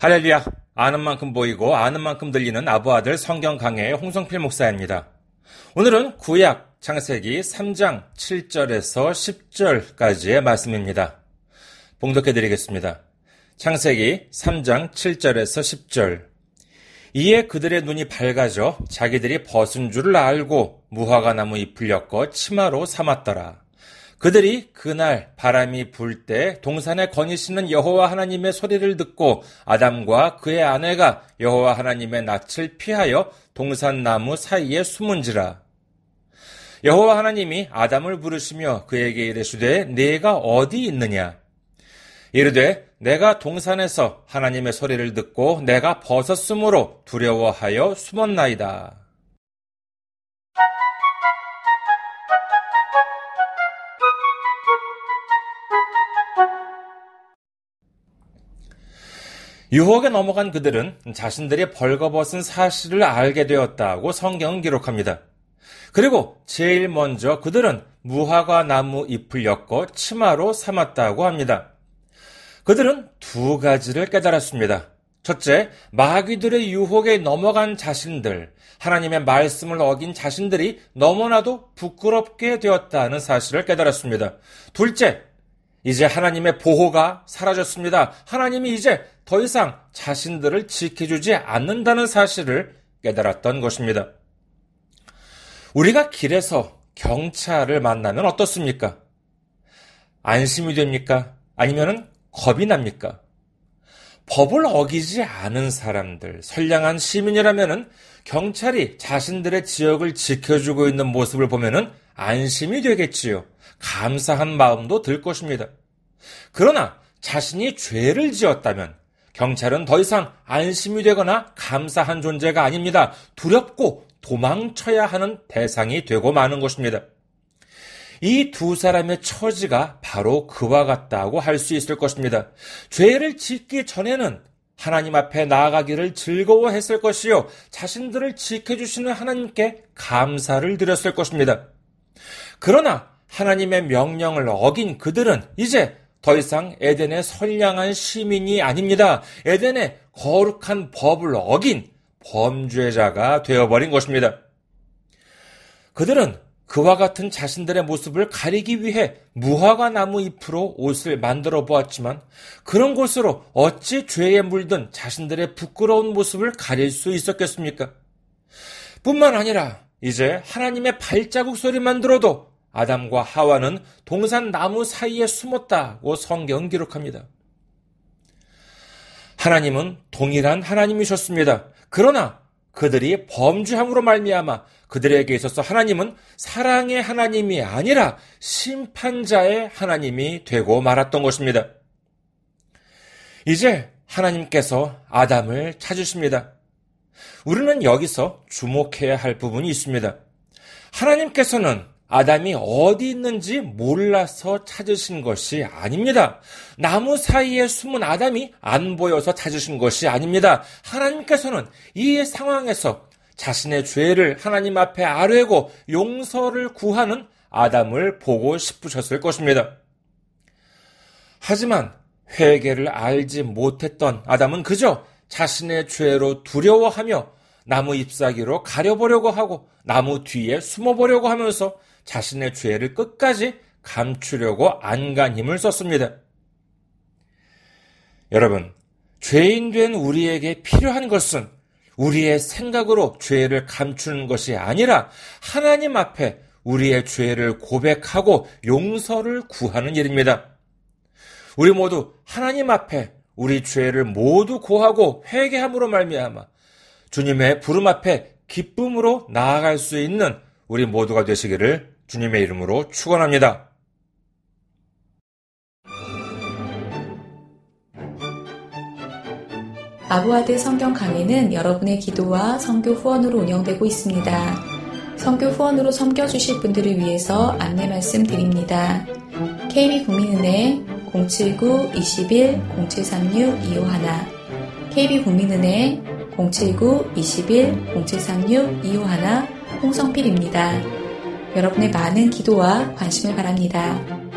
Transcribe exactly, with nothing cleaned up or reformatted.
할렐루야! 아는 만큼 보이고 아는 만큼 들리는 아보아들 성경 강해의 홍성필 목사입니다. 오늘은 구약 창세기 삼 장 칠 절에서 십 절까지의 말씀입니다. 봉독해드리겠습니다. 창세기 삼 장 칠 절에서 십 절. 이에 그들의 눈이 밝아져 자기들이 벗은 줄을 알고 무화과 나무 잎을 엮어 치마로 삼았더라. 그들이 그날 바람이 불 때 동산에 거니시는 여호와 하나님의 소리를 듣고 아담과 그의 아내가 여호와 하나님의 낯을 피하여 동산나무 사이에 숨은지라. 여호와 하나님이 아담을 부르시며 그에게 이르시되 네가 어디 있느냐. 이르되 내가 동산에서 하나님의 소리를 듣고 내가 벗었으므로 두려워하여 숨었나이다. 유혹에 넘어간 그들은 자신들이 벌거벗은 사실을 알게 되었다고 성경은 기록합니다. 그리고 제일 먼저 그들은 무화과 나무 잎을 엮어 치마로 삼았다고 합니다. 그들은 두 가지를 깨달았습니다. 첫째, 마귀들의 유혹에 넘어간 자신들, 하나님의 말씀을 어긴 자신들이 너무나도 부끄럽게 되었다는 사실을 깨달았습니다. 둘째, 이제 하나님의 보호가 사라졌습니다. 하나님이 이제 더 이상 자신들을 지켜주지 않는다는 사실을 깨달았던 것입니다. 우리가 길에서 경찰을 만나면 어떻습니까? 안심이 됩니까? 아니면 겁이 납니까? 법을 어기지 않은 사람들, 선량한 시민이라면 경찰이 자신들의 지역을 지켜주고 있는 모습을 보면 안심이 되겠지요. 감사한 마음도 들 것입니다. 그러나 자신이 죄를 지었다면 경찰은 더 이상 안심이 되거나 감사한 존재가 아닙니다. 두렵고 도망쳐야 하는 대상이 되고 마는 것입니다. 이 두 사람의 처지가 바로 그와 같다고 할 수 있을 것입니다. 죄를 짓기 전에는 하나님 앞에 나아가기를 즐거워했을 것이요, 자신들을 지켜주시는 하나님께 감사를 드렸을 것입니다. 그러나 하나님의 명령을 어긴 그들은 이제 더 이상 에덴의 선량한 시민이 아닙니다. 에덴의 거룩한 법을 어긴 범죄자가 되어버린 것입니다. 그들은 그와 같은 자신들의 모습을 가리기 위해 무화과 나무 잎으로 옷을 만들어 보았지만 그런 것으로 어찌 죄에 물든 자신들의 부끄러운 모습을 가릴 수 있었겠습니까? 뿐만 아니라 이제 하나님의 발자국 소리만 들어도 아담과 하와는 동산 나무 사이에 숨었다고 성경은 기록합니다. 하나님은 동일한 하나님이셨습니다. 그러나 그들이 범죄함으로 말미암아 그들에게 있어서 하나님은 사랑의 하나님이 아니라 심판자의 하나님이 되고 말았던 것입니다. 이제 하나님께서 아담을 찾으십니다. 우리는 여기서 주목해야 할 부분이 있습니다. 하나님께서는 아담이 어디 있는지 몰라서 찾으신 것이 아닙니다. 나무 사이에 숨은 아담이 안 보여서 찾으신 것이 아닙니다. 하나님께서는 이 상황에서 자신의 죄를 하나님 앞에 아뢰고 용서를 구하는 아담을 보고 싶으셨을 것입니다. 하지만 회개를 알지 못했던 아담은 그저 자신의 죄로 두려워하며 나무 잎사귀로 가려보려고 하고 나무 뒤에 숨어보려고 하면서 자신의 죄를 끝까지 감추려고 안간힘을 썼습니다. 여러분, 죄인 된 우리에게 필요한 것은 우리의 생각으로 죄를 감추는 것이 아니라 하나님 앞에 우리의 죄를 고백하고 용서를 구하는 일입니다. 우리 모두 하나님 앞에 우리 죄를 모두 고하고 회개함으로 말미암아 주님의 부름 앞에 기쁨으로 나아갈 수 있는 우리 모두가 되시기를 주님의 이름으로 축원합니다. 아보아들 성경 강해는 여러분의 기도와 선교 후원으로 운영되고 있습니다. 선교 후원으로 섬겨주실 분들을 위해서 안내 말씀 드립니다. 케이비국민은행 공칠구 이일 공칠삼육 이오일, 케이비국민은행 공칠구 이일 공칠삼육 이오일 홍성필입니다. 여러분의 많은 기도와 관심을 바랍니다.